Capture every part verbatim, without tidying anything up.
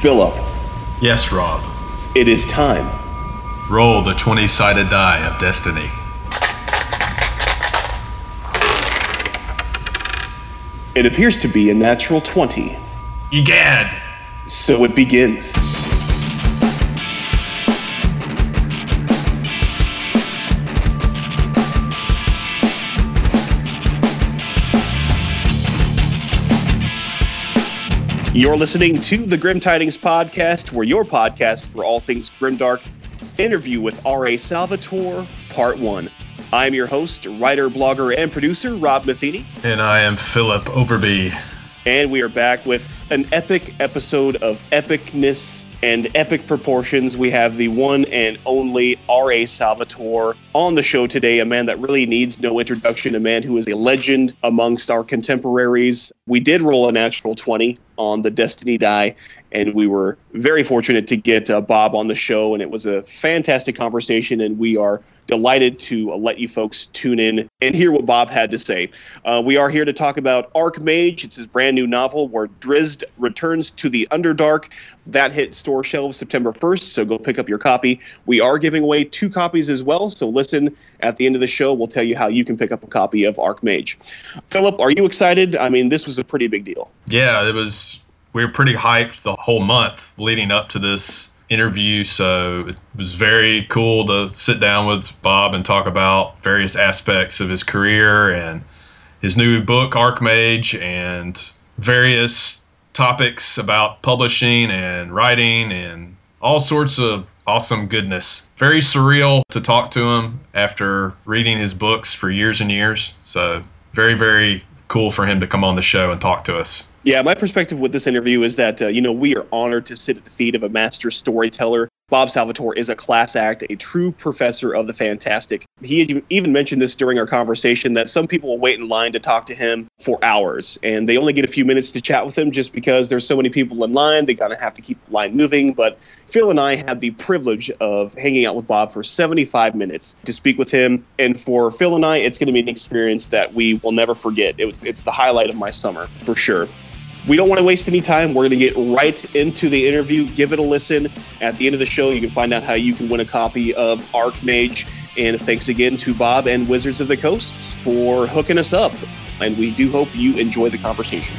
Philip. Yes, Rob. It is time. Roll the twenty-sided die of destiny. It appears to be a natural twenty. Egad! So it begins. You're listening to the Grim Tidings Podcast, where your podcast for all things Grimdark, interview with R A. Salvatore, Part one. I'm your host, writer, blogger, and producer, Rob Matheny. And I am Philip Overby. And we are back with an epic episode of epicness and epic proportions. We have the one and only R A. Salvatore on the show today, a man that really needs no introduction, a man who is a legend amongst our contemporaries. We did roll a natural twenty on the Destiny die, and we were very fortunate to get uh, Bob on the show, and it was a fantastic conversation, and we are delighted to uh, let you folks tune in and hear what Bob had to say. Uh, we are here to talk about Archmage. It's his brand new novel where Drizzt returns to the Underdark. That hit store shelves September first, so go pick up your copy. We are giving away two copies as well, so listen at the end of the show. We'll tell you how you can pick up a copy of Archmage. Philip, are you excited? I mean, this was a pretty big deal. Yeah, it was. We were pretty hyped the whole month leading up to this interview, so it was very cool to sit down with Bob and talk about various aspects of his career and his new book, Archmage, and various topics about publishing and writing and all sorts of awesome goodness. Very surreal to talk to him after reading his books for years and years, so very, very cool for him to come on the show and talk to us. Yeah, my perspective with this interview is that, uh, you know, we are honored to sit at the feet of a master storyteller. Bob Salvatore is a class act, a true professor of the fantastic. He even mentioned this during our conversation, that some people will wait in line to talk to him for hours, and they only get a few minutes to chat with him just because there's so many people in line. They kind of have to keep the line moving, but Phil and I had the privilege of hanging out with Bob for seventy-five minutes to speak with him, and for Phil and I, it's going to be an experience that we will never forget. It was, it's the highlight of my summer, for sure. We don't want to waste any time. We're going to get right into the interview. Give it a listen. At the end of the show, you can find out how you can win a copy of Archmage. And thanks again to Bob and Wizards of the Coast for hooking us up. And we do hope you enjoy the conversation.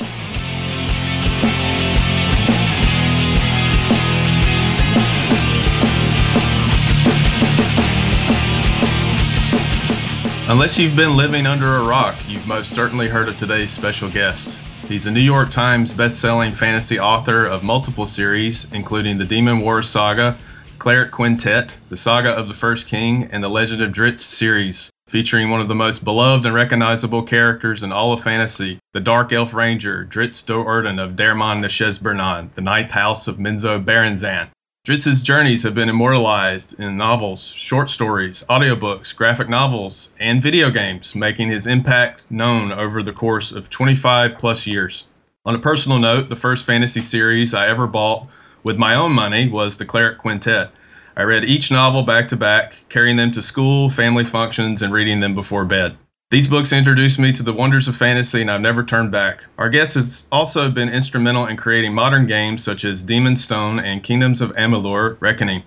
Unless you've been living under a rock, you've most certainly heard of today's special guest. He's a New York Times best-selling fantasy author of multiple series, including the Demon Wars Saga, Cleric Quintet, the Saga of the First King, and the Legend of Drizzt series, featuring one of the most beloved and recognizable characters in all of fantasy, the Dark Elf Ranger, Drizzt Do'Urden of Daermon N'a'shezbaernon, the ninth house of Menzoberranzan. Drizzt's journeys have been immortalized in novels, short stories, audiobooks, graphic novels, and video games, making his impact known over the course of twenty-five plus years. On a personal note, the first fantasy series I ever bought with my own money was the Cleric Quintet. I read each novel back to back, carrying them to school, family functions, and reading them before bed. These books introduced me to the wonders of fantasy, and I've never turned back. Our guest has also been instrumental in creating modern games such as Demon Stone and Kingdoms of Amalur Reckoning,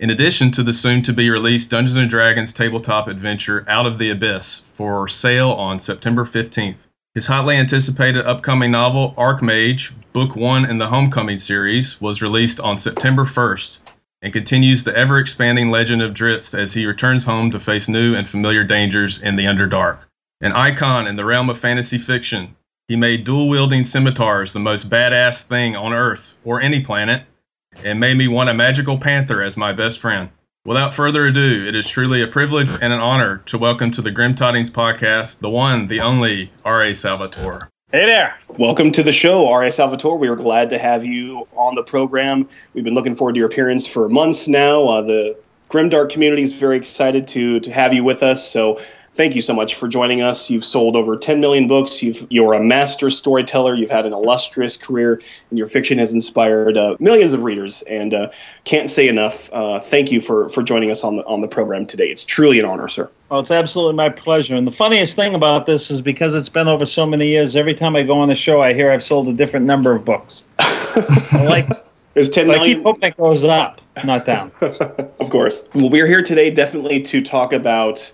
in addition to the soon-to-be-released Dungeons and Dragons tabletop adventure Out of the Abyss, for sale on September fifteenth. His hotly anticipated upcoming novel, Archmage, Book one in the Homecoming series, was released on September first and continues the ever-expanding legend of Drizzt as he returns home to face new and familiar dangers in the Underdark. An icon in the realm of fantasy fiction, he made dual-wielding scimitars the most badass thing on Earth, or any planet, and made me want a magical panther as my best friend. Without further ado, it is truly a privilege and an honor to welcome to the Grim Tidings Podcast, the one, the only, R A. Salvatore. Hey there. Welcome to the show, R A. Salvatore. We are glad to have you on the program. We've been looking forward to your appearance for months now. Uh, the Grimdark community is very excited to, to have you with us, so thank you so much for joining us. You've sold over ten million books. You've, you're a master storyteller. You've had an illustrious career, and your fiction has inspired uh, millions of readers. And uh, can't say enough. Uh, thank you for, for joining us on the on the program today. It's truly an honor, sir. Well, it's absolutely my pleasure. And the funniest thing about this is because it's been over so many years, every time I go on the show, I hear I've sold a different number of books. I like There's ten million. I keep hoping it goes up, not down. Of course. Well, we're here today definitely to talk about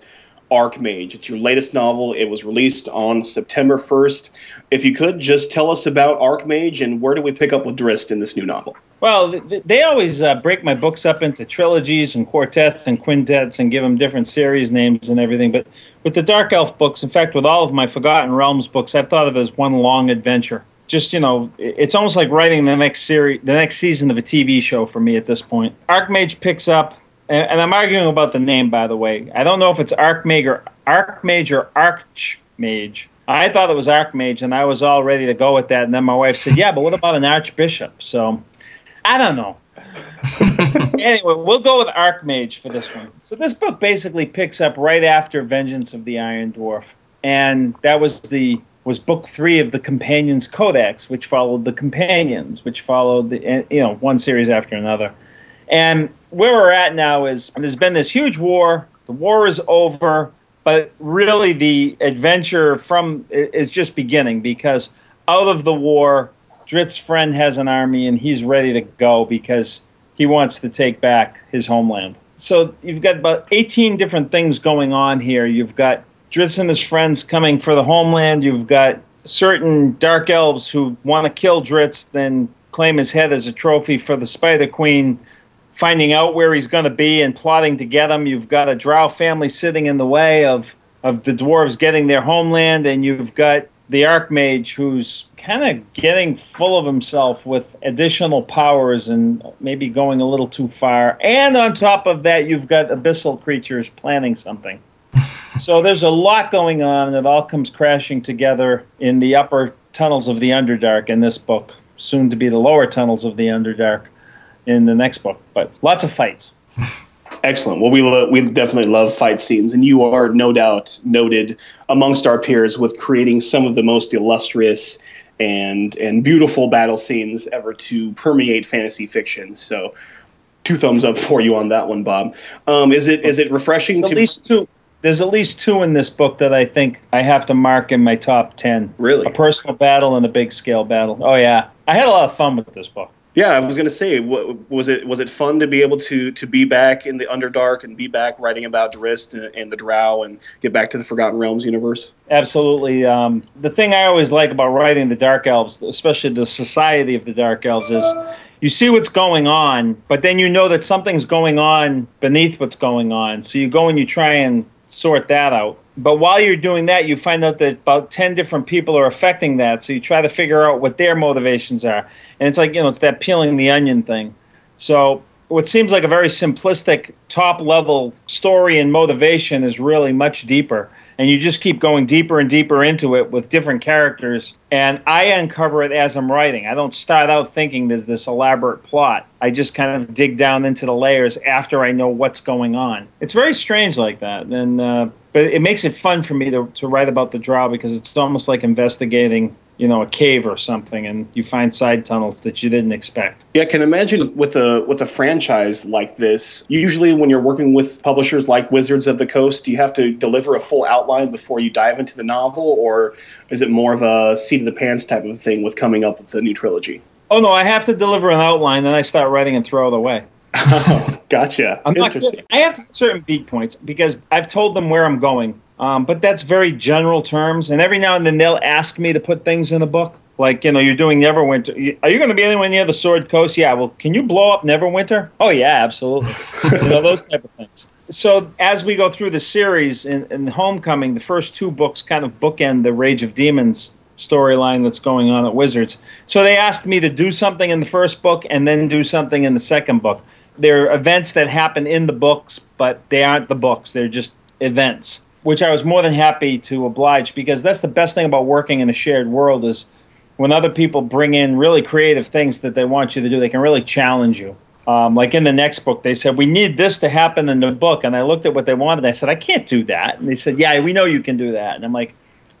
Archmage. It's your latest novel. It was released on September first. If you could, just tell us about Archmage and where do we pick up with Drizzt in this new novel? Well, th they always uh, break my books up into trilogies and quartets and quintets and give them different series names and everything. But with the Dark Elf books, in fact, with all of my Forgotten Realms books, I've thought of it as one long adventure. Just, you know, it's almost like writing the next series, the next season of a T V show for me at this point. Archmage picks up. And I'm arguing about the name, by the way. I don't know if it's Archmage or Archmage or Archmage. I thought it was Archmage, and I was all ready to go with that. And then my wife said, yeah, but what about an archbishop? So I don't know. Anyway, we'll go with Archmage for this one. So this book basically picks up right after Vengeance of the Iron Dwarf. And that was the was book three of the Companions Codex, which followed the Companions, which followed, the you know, one series after another. And where we're at now is there's been this huge war. The war is over, but really the adventure from is just beginning, because out of the war, Drizzt's friend has an army and he's ready to go because he wants to take back his homeland. So you've got about eighteen different things going on here. You've got Drizzt and his friends coming for the homeland. You've got certain dark elves who want to kill Drizzt, then claim his head as a trophy for the Spider Queen, finding out where he's going to be and plotting to get him. You've got a drow family sitting in the way of, of the dwarves getting their homeland, and you've got the Archmage, who's kind of getting full of himself with additional powers and maybe going a little too far. And on top of that, you've got abyssal creatures planning something. So there's a lot going on, and it all comes crashing together in the upper tunnels of the Underdark in this book, soon to be the lower tunnels of the Underdark in the next book, but lots of fights. Excellent. Well, we we definitely love fight scenes, and you are no doubt noted amongst our peers with creating some of the most illustrious and and beautiful battle scenes ever to permeate fantasy fiction. So, two thumbs up for you on that one, Bob. Um, is it is it refreshing? There's at to least two. There's at least two in this book that I think I have to mark in my top ten. Really, a personal battle and a big scale battle. Oh yeah, I had a lot of fun with this book. Yeah, I was going to say, what, was it was it fun to be able to to be back in the Underdark and be back writing about Drizzt and, and the Drow and get back to the Forgotten Realms universe? Absolutely. Um, the thing I always like about writing the Dark Elves, especially the Society of the Dark Elves, is you see what's going on, but then you know that something's going on beneath what's going on. So you go and you try and sort that out. But while you're doing that, you find out that about ten different people are affecting that. So you try to figure out what their motivations are. And it's like, you know, it's that peeling the onion thing. So what seems like a very simplistic top level story and motivation is really much deeper. And you just keep going deeper and deeper into it with different characters. And I uncover it as I'm writing. I don't start out thinking there's this elaborate plot. I just kind of dig down into the layers after I know what's going on. It's very strange like that. And uh, but it makes it fun for me to, to write about the Drow, because it's almost like investigating, you know, a cave or something, and you find side tunnels that you didn't expect. Yeah, I can imagine with a with a franchise like this, usually when you're working with publishers like Wizards of the Coast, do you have to deliver a full outline before you dive into the novel, or is it more of a seat of the pants type of thing with coming up with the new trilogy? Oh, no, I have to deliver an outline, then I start writing and throw it away. Oh, gotcha. I'm not kidding. I have to hit certain beat points because I've told them where I'm going. Um, but that's very general terms, and every now and then they'll ask me to put things in the book. Like, you know, you're doing Neverwinter. Are you going to be anywhere near the Sword Coast? Yeah, well, can you blow up Neverwinter? Oh, yeah, absolutely. You know, those type of things. So as we go through the series in, in Homecoming, the first two books kind of bookend the Rage of Demons storyline that's going on at Wizards. So they asked me to do something in the first book and then do something in the second book. There are events that happen in the books, but they aren't the books. They're just events, which I was more than happy to oblige, because that's the best thing about working in a shared world is when other people bring in really creative things that they want you to do, they can really challenge you. Um, like in the next book, they said, we need this to happen in the book. And I looked at what they wanted. And I said, I can't do that. And they said, yeah, we know you can do that. And I'm like,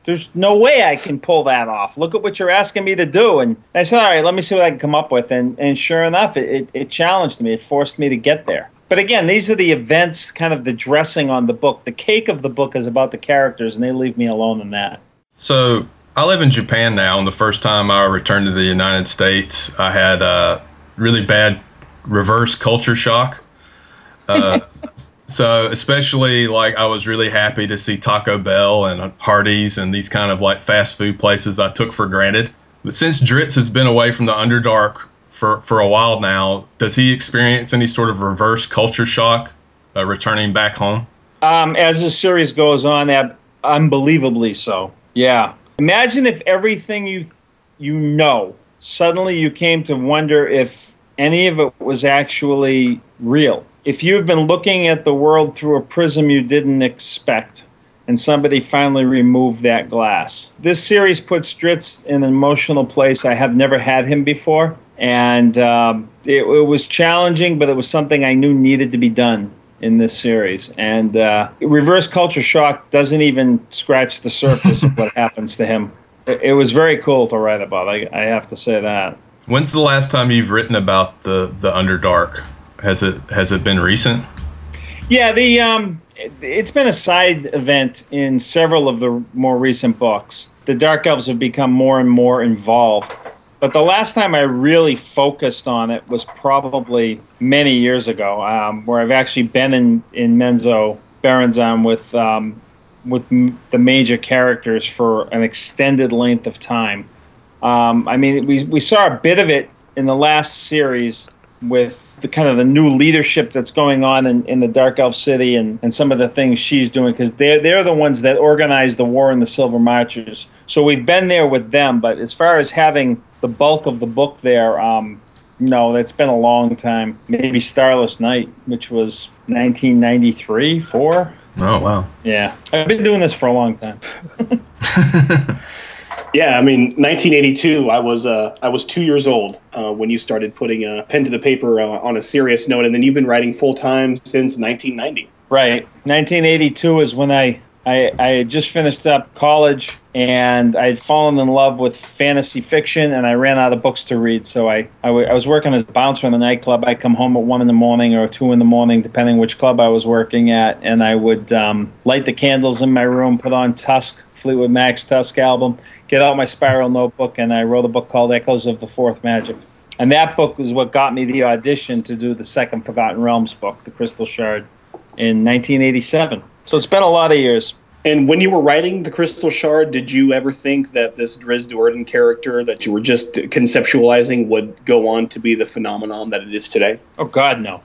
there's no way I can pull that off. Look at what you're asking me to do. And I said, all right, let me see what I can come up with. And, and sure enough, it, it, it challenged me. It forced me to get there. But again, these are the events, kind of the dressing on the book. The cake of the book is about the characters, and they leave me alone in that. So I live in Japan now, and the first time I returned to the United States, I had uh, really bad reverse culture shock. Uh, so especially like I was really happy to see Taco Bell and Hardee's and these kind of like fast food places I took for granted. But since Drizzt has been away from the Underdark for, for a while now, does he experience any sort of reverse culture shock uh, returning back home? Um, as the series goes on, that unbelievably so. Yeah. Imagine if everything you you know, suddenly you came to wonder if any of it was actually real. If you've been looking at the world through a prism you didn't expect, and somebody finally removed that glass. This series puts Drizzt in an emotional place I have never had him before, and um, it, it was challenging, but it was something I knew needed to be done in this series. And uh, reverse culture shock doesn't even scratch the surface of what happens to him. It, it was very cool to write about, I, I have to say that. When's the last time you've written about the, the Underdark? Has it has it been recent? Yeah, the um, it, it's been a side event in several of the more recent books. The Dark Elves have become more and more involved. But the last time I really focused on it was probably many years ago, um, where I've actually been in, in Menzoberranzan with, um, with m- the major characters for an extended length of time. Um, I mean, we, we saw a bit of it in the last series with the kind of the new leadership that's going on in, in the Dark Elf City and, and some of the things she's doing, because they're, they're the ones that organized the war in the Silver Marches. So we've been there with them, but as far as having the bulk of the book there, um, no, that's been a long time. Maybe Starless Night, which was nineteen ninety-three, four Oh, wow. Yeah. I've been doing this for a long time. Yeah, I mean, nineteen eighty-two I was uh, I was two years old uh, when you started putting a pen to the paper uh, on a serious note, and then you've been writing full time since nineteen ninety Right. nineteen eighty-two is when I, I, I had just finished up college, and I had fallen in love with fantasy fiction, and I ran out of books to read. So I, I, w- I was working as a bouncer in the nightclub. I'd come home at one in the morning or two in the morning, depending which club I was working at, and I would um, light the candles in my room, put on Tusk, Fleetwood Mac's Tusk album, get out my spiral notebook, and I wrote a book called Echoes of the Fourth Magic. And that book was what got me the audition to do the second Forgotten Realms book, The Crystal Shard, in nineteen eighty-seven So it's been a lot of years. And when you were writing The Crystal Shard, did you ever think that this Drizzt Do'Urden character that you were just conceptualizing would go on to be the phenomenon that it is today? Oh, God, no.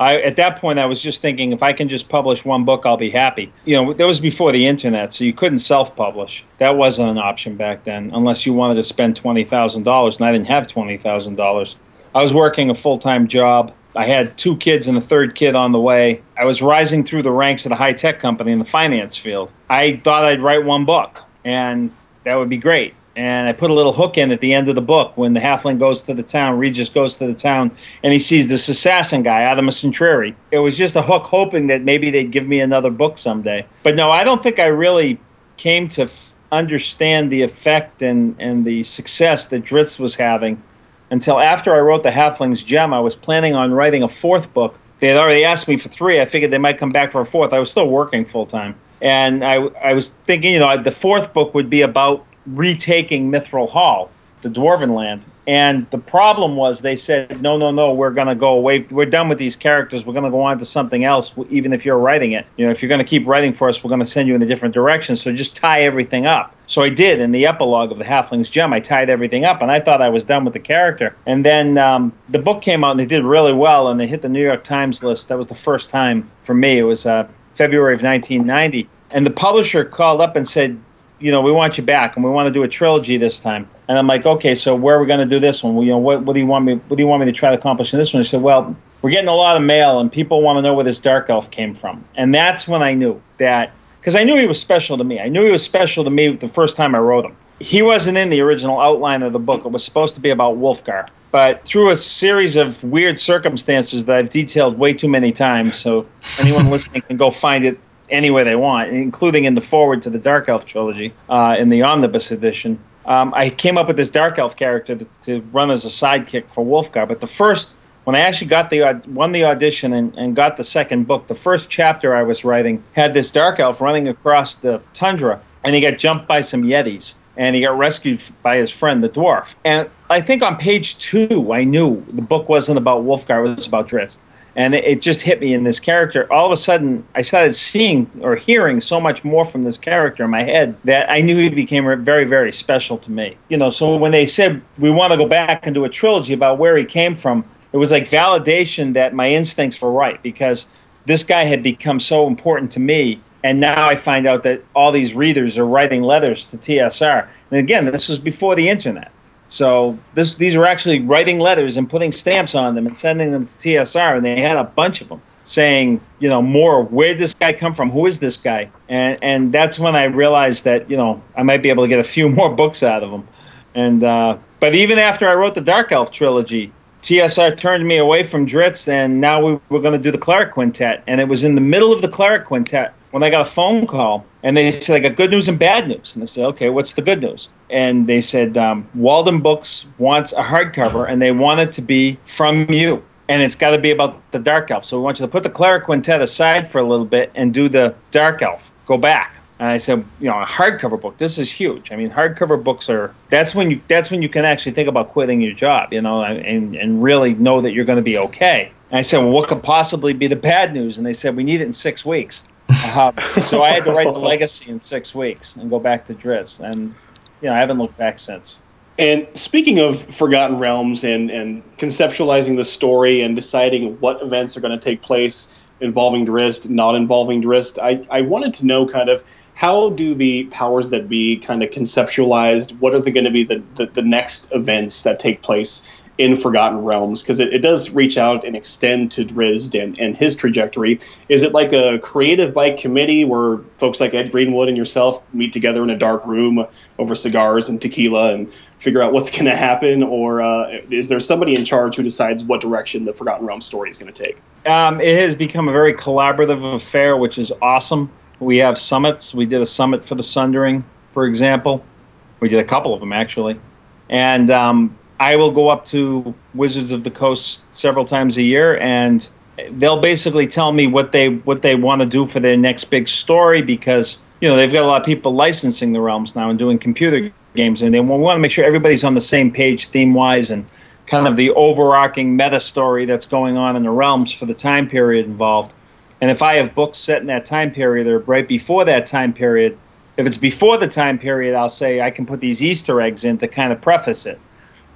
I, at that point, I was just thinking, if I can just publish one book, I'll be happy. You know, that was before the internet, so you couldn't self-publish. That wasn't an option back then, unless you wanted to spend twenty thousand dollars, and I didn't have twenty thousand dollars. I was working a full-time job. I had two kids and a third kid on the way. I was rising through the ranks at a high-tech company in the finance field. I thought I'd write one book, and that would be great. And I put a little hook in at the end of the book when the halfling goes to the town, Regis goes to the town, and he sees this assassin guy, Adamus Centreri. It was just a hook hoping that maybe they'd give me another book someday. But no, I don't think I really came to f- understand the effect and, and the success that Drizzt was having until after I wrote The Halfling's Gem. I was planning on writing a fourth book. They had already asked me for three. I figured they might come back for a fourth. I was still working full time. And I, I was thinking, you know, the fourth book would be about retaking Mithril Hall, the Dwarven land. And the problem was they said, no, no, no, we're going to go away. We're done with these characters. We're going to go on to something else, even if you're writing it. You know, if you're going to keep writing for us, we're going to send you in a different direction. So just tie everything up. So I did. In the epilogue of The Halfling's Gem, I tied everything up, and I thought I was done with the character. And then um, the book came out, and they did really well, and they hit the New York Times list. That was the first time for me. It was uh, February of nineteen ninety And the publisher called up and said, you know, we want you back, and we want to do a trilogy this time. And I'm like, okay, so where are we going to do this one? Well, you know, what, what do you want me? What do you want me to try to accomplish in this one? He said, well, we're getting a lot of mail, and people want to know where this Dark Elf came from. And that's when I knew that, because I knew he was special to me. I knew he was special to me the first time I wrote him. He wasn't in the original outline of the book. It was supposed to be about Wolfgar. But through a series of weird circumstances that I've detailed way too many times, so anyone listening can go find it any way they want, including in the foreword to the Dark Elf trilogy, uh, in the omnibus edition. Um, I came up with this Dark Elf character to, to run as a sidekick for Wolfgar. But the first, when I actually got the won the audition and, and got the second book, the first chapter I was writing had this Dark Elf running across the tundra, and he got jumped by some Yetis. and he got rescued by his friend, the dwarf. And I think on page two, I knew the book wasn't about Wolfgar, it was about Drizzt. And it just hit me in this character. All of a sudden, I started seeing or hearing so much more from this character in my head that I knew he became very, very special to me. You know, so when they said, we want to go back and do a trilogy about where he came from, it was like validation that my instincts were right, because this guy had become so important to me. And now I find out that all these readers are writing letters to T S R. And again, this was before the internet. So this, these were actually writing letters and putting stamps on them and sending them to T S R. And they had a bunch of them saying, you know, more, where did this guy come from? Who is this guy? And and that's when I realized that, you know, I might be able to get a few more books out of him. And, uh, but even after I wrote the Dark Elf trilogy, T S R turned me away from Drizzt, and now we were going to do the Cleric Quintet. And it was in the middle of the Cleric Quintet when I got a phone call, and they said, I got good news and bad news. And I said, okay, what's the good news? And they said, um, Walden Books wants a hardcover, and they want it to be from you. And it's got to be about the Dark Elf. So we want you to put the Cleric Quintet aside for a little bit and do the Dark Elf. Go back. And I said, you know, a hardcover book, this is huge. I mean, hardcover books are, that's when you that's when you can actually think about quitting your job, you know, and, and really know that you're going to be okay. And I said, well, what could possibly be the bad news? And they said, we need it in six weeks. Uh, so I had to write The Legacy in six weeks and go back to Drizzt. And, you know, I haven't looked back since. And speaking of Forgotten Realms and, and conceptualizing the story and deciding what events are going to take place involving Drizzt, not involving Drizzt, I, I wanted to know kind of, how do the powers that be kind of conceptualized? What are they going to be the, the, the next events that take place in Forgotten Realms? Because it, it does reach out and extend to Drizzt and, and his trajectory. Is it like a creative by committee where folks like Ed Greenwood and yourself meet together in a dark room over cigars and tequila and figure out what's going to happen? Or uh, is there somebody in charge who decides what direction the Forgotten Realms story is going to take? Um, it has become a very collaborative affair, which is awesome. We have summits. We did a summit for the Sundering, for example. We did a couple of them, actually. And um, I will go up to Wizards of the Coast several times a year, and they'll basically tell me what they what they want to do for their next big story, because, you know, they've got a lot of people licensing the realms now and doing computer games, and they want to make sure everybody's on the same page theme-wise and kind of the overarching meta story that's going on in the realms for the time period involved. And if I have books set in that time period or right before that time period, if it's before the time period, I'll say I can put these Easter eggs in to kind of preface it.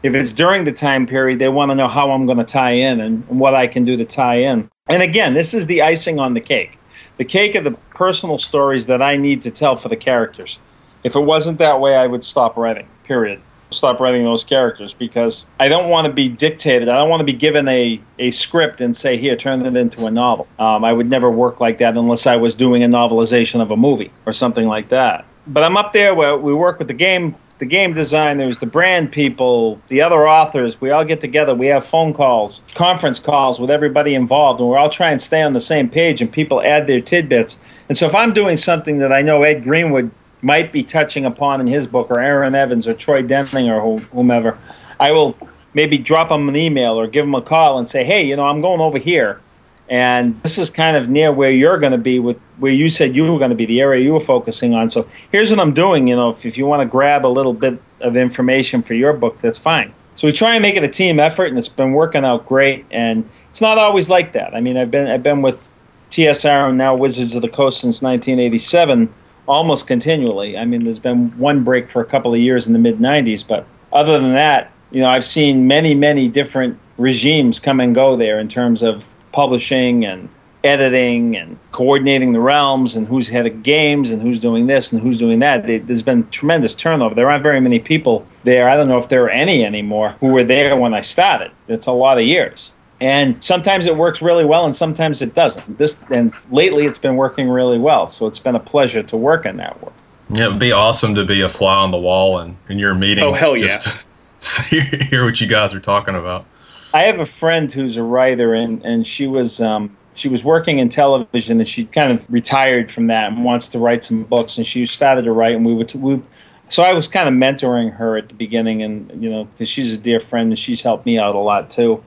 If it's during the time period, they want to know how I'm going to tie in and what I can do to tie in. And again, this is the icing on the cake. The cake are the personal stories that I need to tell for the characters. If it wasn't that way, I would stop writing, period. Stop writing those characters, because I don't want to be dictated. I don't want to be given a, a script and say, here, turn it into a novel. Um, I would never work like that unless I was doing a novelization of a movie or something like that. But I'm up there where we work with the game, the game designers, the brand people, the other authors. We all get together. We have phone calls, conference calls with everybody involved, and we're all trying to stay on the same page, and people add their tidbits. And so if I'm doing something that I know Ed Greenwood might be touching upon in his book, or Aaron Evans or Troy Denning or whomever, I will maybe drop them an email or give them a call and say, hey, you know, I'm going over here, and this is kind of near where you're going to be, with where you said you were going to be, the area you were focusing on. So here's what I'm doing. You know, if, if you want to grab a little bit of information for your book, that's fine. So we try and make it a team effort, and it's been working out great. And it's not always like that. I mean, I've been I've been with T S R and now Wizards of the Coast since nineteen eighty-seven. Almost continually. I mean, there's been one break for a couple of years in the mid nineties, but other than that, you know, I've seen many, many different regimes come and go there in terms of publishing and editing and coordinating the realms and who's head of games and who's doing this and who's doing that. They, there's been tremendous turnover. There aren't very many people there. I don't know if there are any anymore who were there when I started. It's a lot of years. And sometimes it works really well, and sometimes it doesn't. This and lately, it's been working really well, so it's been a pleasure to work in that work. Yeah, it'd be awesome to be a fly on the wall and in your meetings. Oh, hell yeah. Just to hear what you guys are talking about. I have a friend who's a writer, and and she was um, she was working in television, and she kind of retired from that and wants to write some books, and she started to write, and we would. T- we, So I was kind of mentoring her at the beginning, and you know, because she's a dear friend, and she's helped me out a lot too.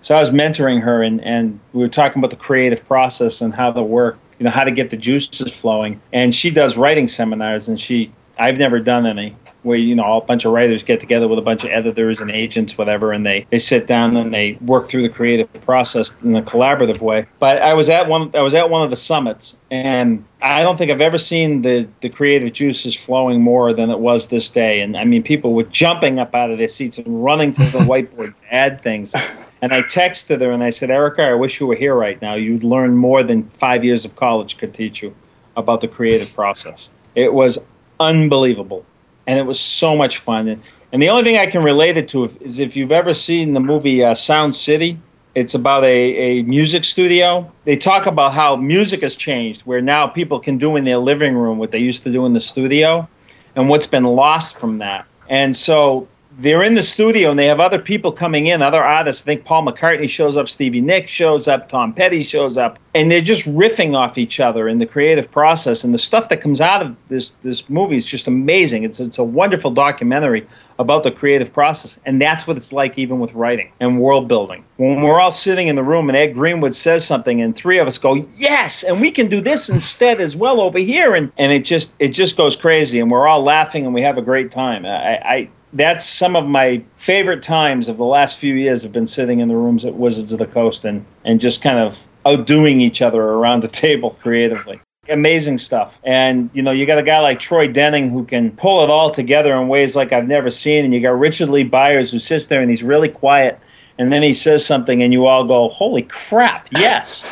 So I was mentoring her, and, and we were talking about the creative process and how to work, you know, how to get the juices flowing. And she does writing seminars, and she I've never done any. where, you know, a bunch of writers get together with a bunch of editors and agents, whatever, and they, they sit down and they work through the creative process in a collaborative way. But I was at one I was at one of the summits, and I don't think I've ever seen the, the creative juices flowing more than it was this day. And I mean, people were jumping up out of their seats and running to the whiteboard to add things. And I texted her and I said, Erica, I wish you were here right now. You'd learn more than five years of college could teach you about the creative process. It was unbelievable. And it was so much fun. And, and the only thing I can relate it to is if you've ever seen the movie uh, Sound City. It's about a, a music studio. They talk about how music has changed, where now people can do in their living room what they used to do in the studio and what's been lost from that. And so they're in the studio and they have other people coming in, other artists. I think Paul McCartney shows up, Stevie Nicks shows up, Tom Petty shows up, and they're just riffing off each other in the creative process. And the stuff that comes out of this this movie is just amazing. It's it's a wonderful documentary about the creative process, and that's what it's like even with writing and world building. When we're all sitting in the room and Ed Greenwood says something and three of us go, yes, and we can do this instead as well over here, and, and it just it just goes crazy, and we're all laughing and we have a great time. I, I That's some of my favorite times of the last few years have been sitting in the rooms at Wizards of the Coast and, and just kind of outdoing each other around the table creatively. Amazing stuff. And, you know, you got a guy like Troy Denning who can pull it all together in ways like I've never seen. And you got Richard Lee Byers who sits there and he's really quiet. And then he says something and you all go, holy crap, yes.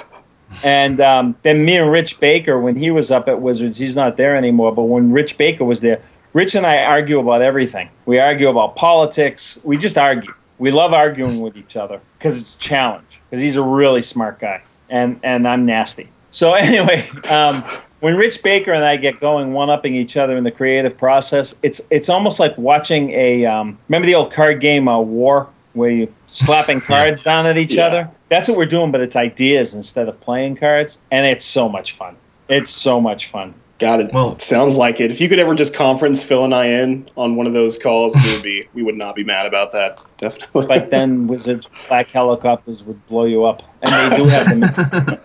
And um, then me and Rich Baker, when he was up at Wizards, he's not there anymore. But when Rich Baker was there, Rich and I argue about everything. We argue about politics. We just argue. We love arguing with each other because it's a challenge, because he's a really smart guy, and, and I'm nasty. So anyway, um, when Rich Baker and I get going, one-upping each other in the creative process, it's it's almost like watching a um, – remember the old card game uh, War, where you're slapping cards down at each yeah. other? That's what we're doing, but it's ideas instead of playing cards, and it's so much fun. It's so much fun. Got it. Well, sounds like it. If you could ever just conference Phil and I in on one of those calls, we would be we would not be mad about that. Definitely. But then Wizards black helicopters would blow you up, and they do have them.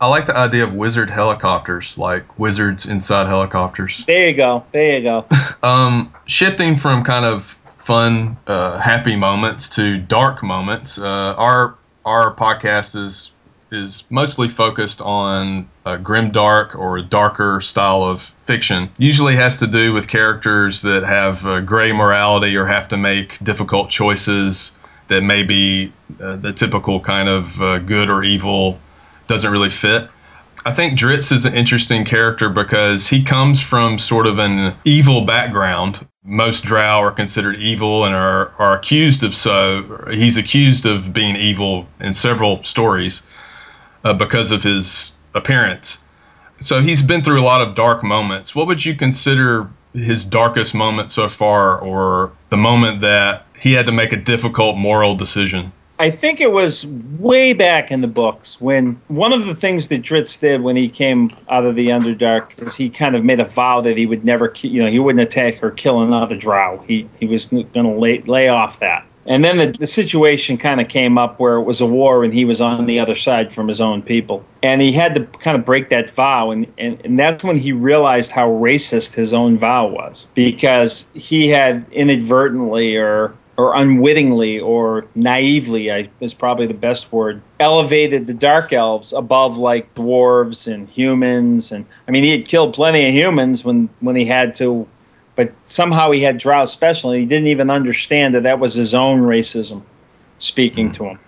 I like the idea of wizard helicopters, like wizards inside helicopters. There you go. There you go. um, shifting from kind of fun, uh, happy moments to dark moments. Uh, our our podcast is. is mostly focused on a grimdark or a darker style of fiction. Usually has to do with characters that have uh, gray morality or have to make difficult choices that maybe uh, the typical kind of uh, good or evil doesn't really fit. I think Drizzt is an interesting character because he comes from sort of an evil background. Most drow are considered evil and are, are accused of so. He's accused of being evil in several stories. Uh, because of his appearance. So he's been through a lot of dark moments. What would you consider his darkest moment so far, or the moment that he had to make a difficult moral decision? I think it was way back in the books when one of the things that Drizzt did when he came out of the Underdark is he kind of made a vow that he would never, you know, he wouldn't attack or kill another drow. He he was going to lay, lay off that. And then the, the situation kind of came up where it was a war and he was on the other side from his own people. And he had to kind of break that vow. And, and, and that's when he realized how racist his own vow was, because he had inadvertently or or unwittingly or naively, I, is probably the best word, elevated the Dark Elves above like dwarves and humans. And I mean, he had killed plenty of humans when, when he had to. But somehow he had drow special, and he didn't even understand that that was his own racism speaking to him.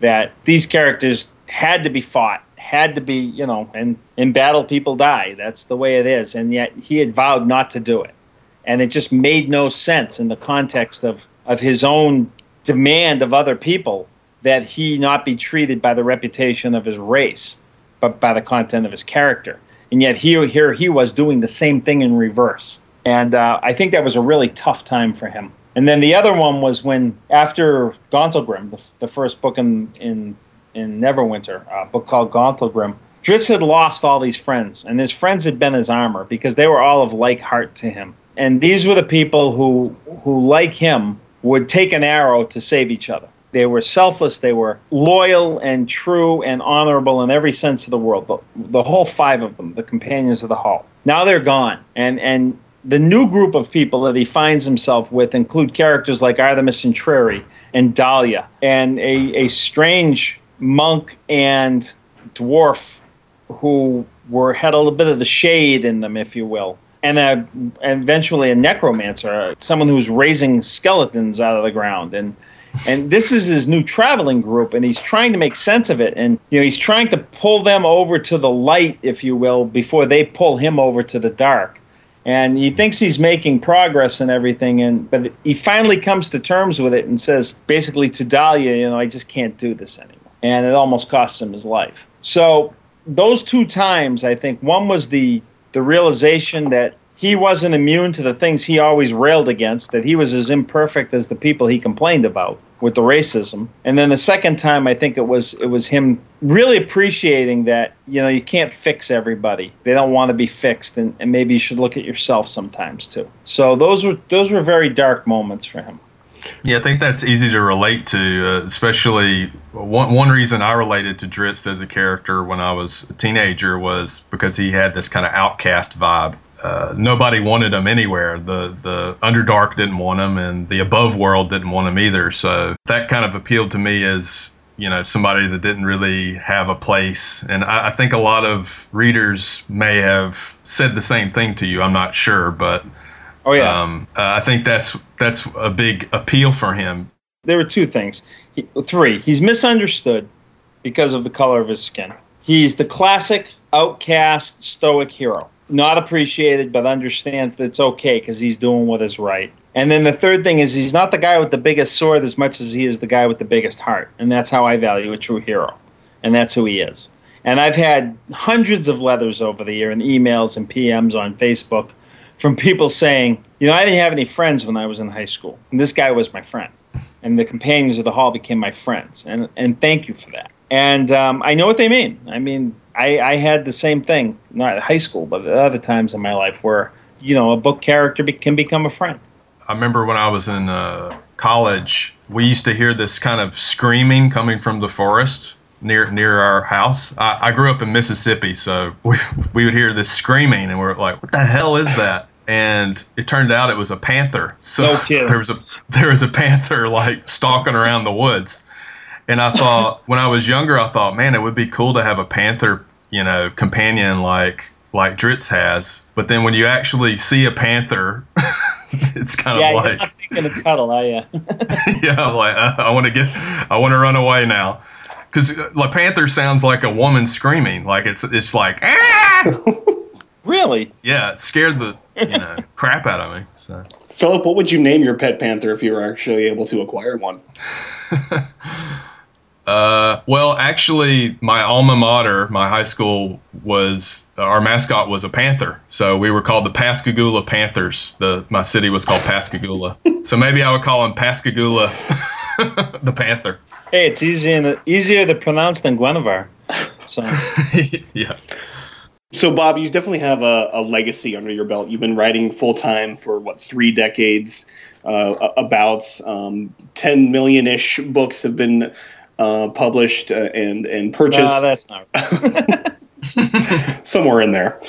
That these characters had to be fought, had to be, you know, and in battle people die. That's the way it is. And yet he had vowed not to do it. And it just made no sense in the context of, of his own demand of other people that he not be treated by the reputation of his race, but by the content of his character. And yet here, here he was doing the same thing in reverse. And uh, I think that was a really tough time for him. And then the other one was when, after Gauntlgrym, the, the first book in in, in Neverwinter, a book called Gauntlgrym, Drizzt had lost all these friends, and his friends had been his armor because they were all of like heart to him. And these were the people who, who like him, would take an arrow to save each other. They were selfless, they were loyal and true and honorable in every sense of the world, the, the whole five of them, the Companions of the Hall. Now they're gone, and and... the new group of people that he finds himself with include characters like Artemis and Treri and Dahlia and a, a strange monk and dwarf who were had a little bit of the shade in them, if you will. And a, eventually a necromancer, someone who's raising skeletons out of the ground. And and this is his new traveling group, and he's trying to make sense of it. And you know, he's trying to pull them over to the light, if you will, before they pull him over to the dark. And he thinks he's making progress and everything, and but he finally comes to terms with it and says, basically to Dahlia, you know, I just can't do this anymore. And it almost costs him his life. So those two times, I think, one was the the realization that he wasn't immune to the things he always railed against, that he was as imperfect as the people he complained about with the racism. And then the second time, I think it was it was him really appreciating that, you know, you can't fix everybody. They don't want to be fixed, and, and maybe you should look at yourself sometimes too. So those were those were very dark moments for him. Yeah, I think that's easy to relate to, uh, especially one, one reason I related to Drizzt as a character when I was a teenager was because he had this kind of outcast vibe. Uh, nobody wanted him anywhere. The the Underdark didn't want him, and the above world didn't want him either. So that kind of appealed to me as, you know, somebody that didn't really have a place. And I, I think a lot of readers may have said the same thing to you. I'm not sure, but oh yeah, um, uh, I think that's that's a big appeal for him. There were two things. He, three, he's misunderstood because of the color of his skin. He's the classic outcast stoic hero. Not appreciated, but understands that it's okay because he's doing what is right. And then the third thing is he's not the guy with the biggest sword as much as he is the guy with the biggest heart. And that's how I value a true hero. And that's who he is. And I've had hundreds of letters over the year and emails and P Ms on Facebook from people saying, you know, I didn't have any friends when I was in high school. And this guy was my friend. And the Companions of the Hall became my friends. And and thank you for that. And um, I know what they mean. I mean, I, I had the same thing, not at high school, but at other times in my life where, you know, a book character be, can become a friend. I remember when I was in uh, college, we used to hear this kind of screaming coming from the forest near near our house. I, I grew up in Mississippi, so we, we would hear this screaming, and we were like, what the hell is that? And it turned out it was a panther. So no kidding. there was a there was a panther, like, stalking around the woods. And I thought, when I was younger, I thought, man, it would be cool to have a panther, you know, companion like like Drizzt has. But then when you actually see a panther, it's kind yeah, of like, yeah, you're not thinking of cuddle, are you? Yeah, I'm like, uh, I want to get, I want to run away now, because like panther sounds like a woman screaming, like it's it's like, ah! Really? Yeah, it scared the you know crap out of me. So. Philip, what would you name your pet panther if you were actually able to acquire one? Uh, well, actually, my alma mater, my high school, was our mascot was a panther. So we were called the Pascagoula Panthers. The my city was called Pascagoula. So maybe I would call him Pascagoula the Panther. Hey, it's easy and easier to pronounce than Guinevere. So. Yeah. So, Bob, you definitely have a, a legacy under your belt. You've been writing full-time for, what, three decades uh, about. Um, ten million-ish books have been uh, published uh, and, and purchased. No, that's not right. Somewhere in there.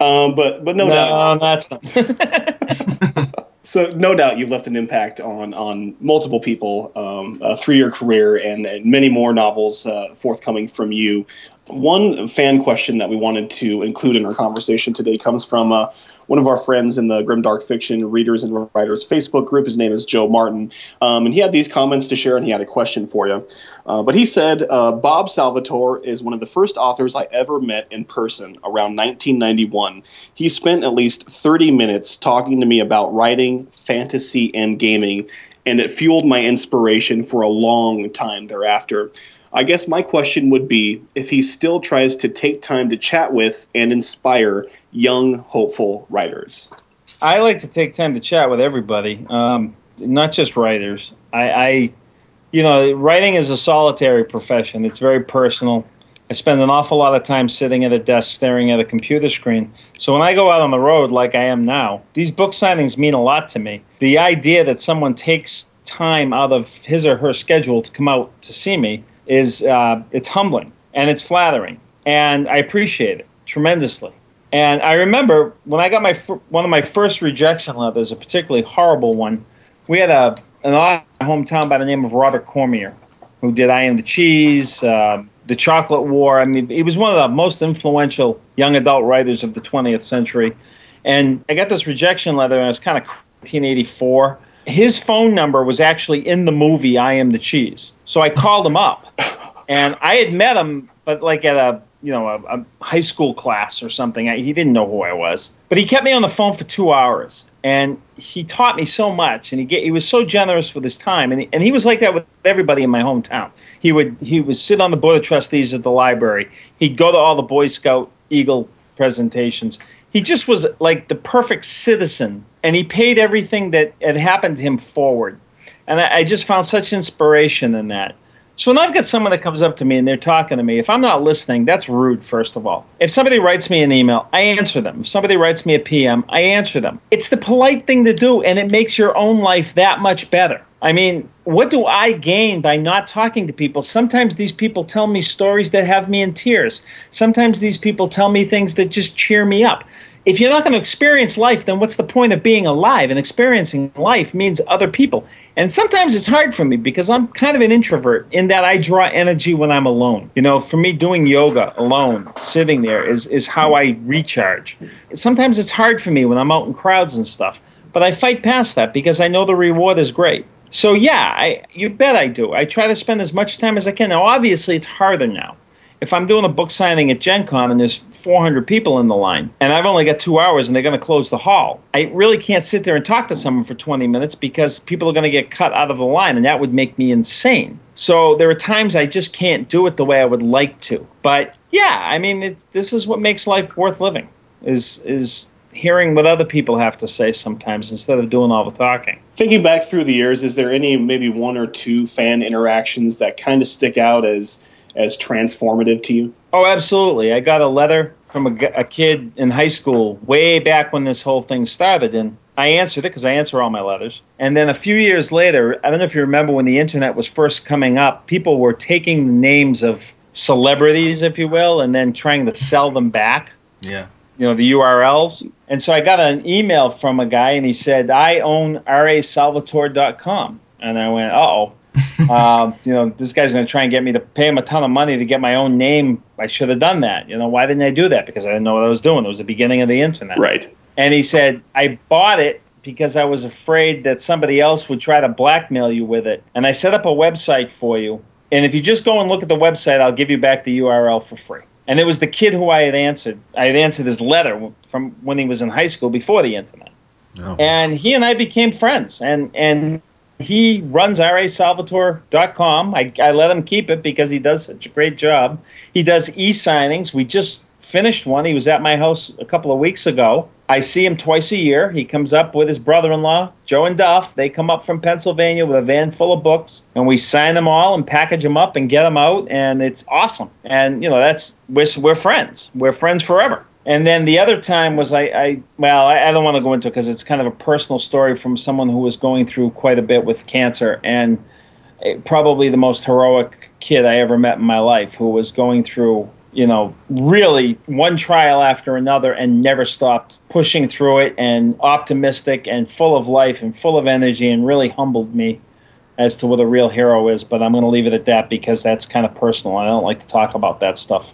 Um, but, but no, no doubt. No, that's not. So, no doubt you've left an impact on, on multiple people um, uh, through your career and, and many more novels uh, forthcoming from you. One fan question that we wanted to include in our conversation today comes from uh, one of our friends in the Grimdark Fiction Readers and Writers Facebook group. His name is Joe Martin, um, and he had these comments to share, and he had a question for you. Uh, but he said, uh, Bob Salvatore is one of the first authors I ever met in person around nineteen ninety-one. He spent at least thirty minutes talking to me about writing, fantasy, and gaming, and it fueled my inspiration for a long time thereafter. I guess my question would be if he still tries to take time to chat with and inspire young, hopeful writers. I like to take time to chat with everybody, um, not just writers. I, I, you know, writing is a solitary profession. It's very personal. I spend an awful lot of time sitting at a desk staring at a computer screen. So when I go out on the road like I am now, these book signings mean a lot to me. The idea that someone takes time out of his or her schedule to come out to see me is uh, it's humbling and it's flattering, and I appreciate it tremendously. And I remember when I got my one of my first rejection leathers, a particularly horrible one, we had a an author in my hometown by the name of Robert Cormier, who did I Am the Cheese, uh, The Chocolate War. I mean, he was one of the most influential young adult writers of the twentieth century. And I got this rejection leather, and it was kind of nineteen eighty-four. His phone number was actually in the movie I Am the Cheese. So I called him up, and I had met him, but like at a you know, a, a high school class or something. I, he didn't know who I was. But he kept me on the phone for two hours, and he taught me so much, and he get, he was so generous with his time. And he, and he was like that with everybody in my hometown. He would, he would sit on the board of trustees at the library. He'd go to all the Boy Scout Eagle presentations. He just was like the perfect citizen, and he paid everything that had happened to him forward. And I, I just found such inspiration in that. So when I've got someone that comes up to me and they're talking to me, if I'm not listening, that's rude, first of all. If somebody writes me an email, I answer them. If somebody writes me a P M, I answer them. It's the polite thing to do, and it makes your own life that much better. I mean, what do I gain by not talking to people? Sometimes these people tell me stories that have me in tears. Sometimes these people tell me things that just cheer me up. If you're not going to experience life, then what's the point of being alive? And experiencing life means other people. And sometimes it's hard for me because I'm kind of an introvert in that I draw energy when I'm alone. You know, for me, doing yoga alone, sitting there is, is how I recharge. Sometimes it's hard for me when I'm out in crowds and stuff, but I fight past that because I know the reward is great. So yeah, I, you bet I do. I try to spend as much time as I can. Now, obviously, it's harder now. If I'm doing a book signing at Gen Con and there's four hundred people in the line and I've only got two hours and they're going to close the hall, I really can't sit there and talk to someone for twenty minutes because people are going to get cut out of the line, and that would make me insane. So there are times I just can't do it the way I would like to. But yeah, I mean, it, this is what makes life worth living, is is hearing what other people have to say sometimes instead of doing all the talking. Thinking back through the years, is there any maybe one or two fan interactions that kind of stick out as as transformative to you? Oh, absolutely. I got a letter from a, a kid in high school way back when this whole thing started, and I answered it because I answer all my letters. And then a few years later, I don't know if you remember when the internet was first coming up, people were taking the names of celebrities, if you will, and then trying to sell them back. Yeah. You know, the U R Ls. And so I got an email from a guy, and he said, I own R A Salvatore dot com. And I went, uh-oh. uh, you know, this guy's going to try and get me to pay him a ton of money to get my own name. I should have done that. You know, why didn't I do that? Because I didn't know what I was doing. It was the beginning of the internet. Right. And he said, I bought it because I was afraid that somebody else would try to blackmail you with it. And I set up a website for you. And if you just go and look at the website, I'll give you back the U R L for free. And it was the kid who I had answered. I had answered his letter from when he was in high school before the internet. Oh. And he and I became friends. And, and, he runs R A Salvatore dot com. I, I let him keep it because he does such a great job. He does e-signings. We just finished one. He was at my house a couple of weeks ago. I see him twice a year. He comes up with his brother-in-law, Joe and Duff. They come up from Pennsylvania with a van full of books, and we sign them all and package them up and get them out, and it's awesome. And, you know, that's we're, we're friends. We're friends forever. And then the other time was I, I well, I, I don't want to go into it because it's kind of a personal story from someone who was going through quite a bit with cancer, and probably the most heroic kid I ever met in my life, who was going through, you know, really one trial after another and never stopped pushing through it, and optimistic and full of life and full of energy, and really humbled me as to what a real hero is. But I'm going to leave it at that because that's kind of personal. I don't like to talk about that stuff.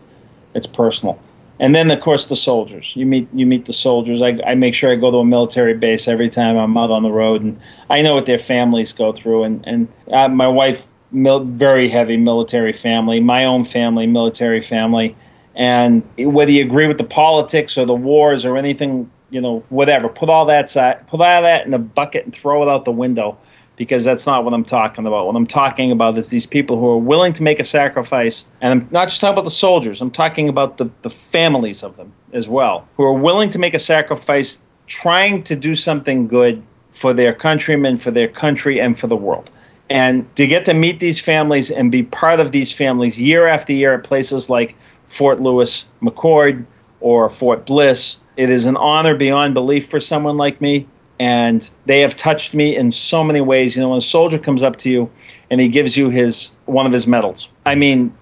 It's personal. And then, of course, the soldiers. You meet you meet the soldiers. I, I make sure I go to a military base every time I'm out on the road, and I know what their families go through. And, and uh, my wife, mil very heavy military family, my own family, military family. And whether you agree with the politics or the wars or anything, you know, whatever, put all that side, put all that in a bucket and throw it out the window, because that's not what I'm talking about. What I'm talking about is these people who are willing to make a sacrifice. And I'm not just talking about the soldiers. I'm talking about the, the families of them as well, who are willing to make a sacrifice, trying to do something good for their countrymen, for their country, and for the world. And to get to meet these families and be part of these families year after year at places like Fort Lewis McChord or Fort Bliss, it is an honor beyond belief for someone like me. And they have touched me in so many ways. You know, when a soldier comes up to you and he gives you his one of his medals, I mean,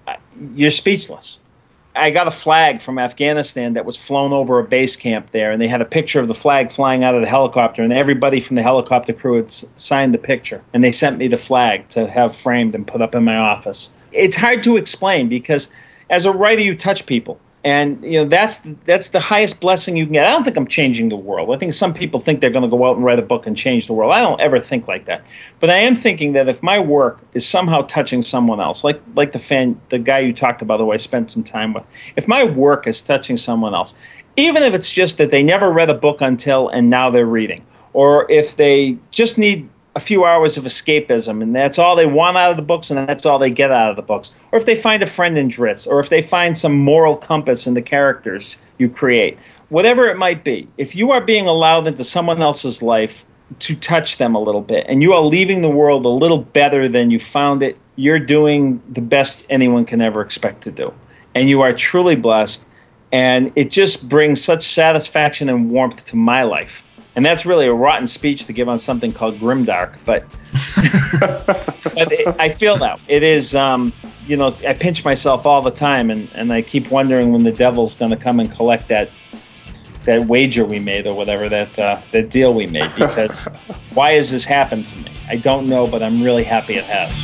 you're speechless. I got a flag from Afghanistan that was flown over a base camp there, and they had a picture of the flag flying out of the helicopter, and everybody from the helicopter crew had signed the picture, and they sent me the flag to have framed and put up in my office. It's hard to explain because as a writer, you touch people. And you know that's that's the highest blessing you can get. I don't think I'm changing the world. I think some people think they're going to go out and write a book and change the world. I don't ever think like that. But I am thinking that if my work is somehow touching someone else, like like the fan, the guy you talked about who I spent some time with, if my work is touching someone else, even if it's just that they never read a book until and now they're reading, or if they just need a few hours of escapism, and that's all they want out of the books, and that's all they get out of the books. Or if they find a friend in Drizzt, or if they find some moral compass in the characters you create. Whatever it might be, if you are being allowed into someone else's life to touch them a little bit, and you are leaving the world a little better than you found it, you're doing the best anyone can ever expect to do. And you are truly blessed, and it just brings such satisfaction and warmth to my life. And that's really a rotten speech to give on something called Grimdark, but, but it, I feel now. It is, um, you know, I pinch myself all the time, and, and I keep wondering when the devil's going to come and collect that that wager we made or whatever, that, uh, that deal we made, because why has this happened to me? I don't know, but I'm really happy it has.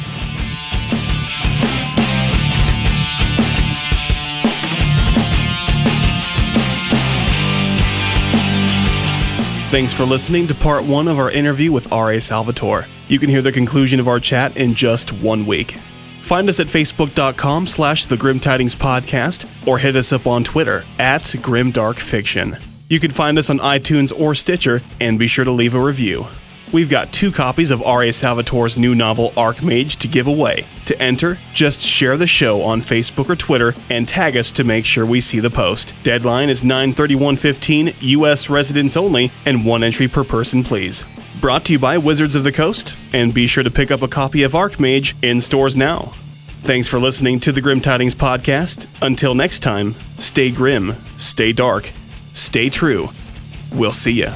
Thanks for listening to part one of our interview with R A. Salvatore. You can hear the conclusion of our chat in just one week. Find us at facebook.com slash the Grim Tidings Podcast, or hit us up on Twitter at Grimdark Fiction. You can find us on iTunes or Stitcher, and be sure to leave a review. We've got two copies of R A. Salvatore's new novel Archmage to give away. To enter, just share the show on Facebook or Twitter and tag us to make sure we see the post. Deadline is nine thirty-one fifteen, U S residents only, and one entry per person, please. Brought to you by Wizards of the Coast, and be sure to pick up a copy of Archmage in stores now. Thanks for listening to the Grim Tidings Podcast. Until next time, stay grim, stay dark, stay true. We'll see ya.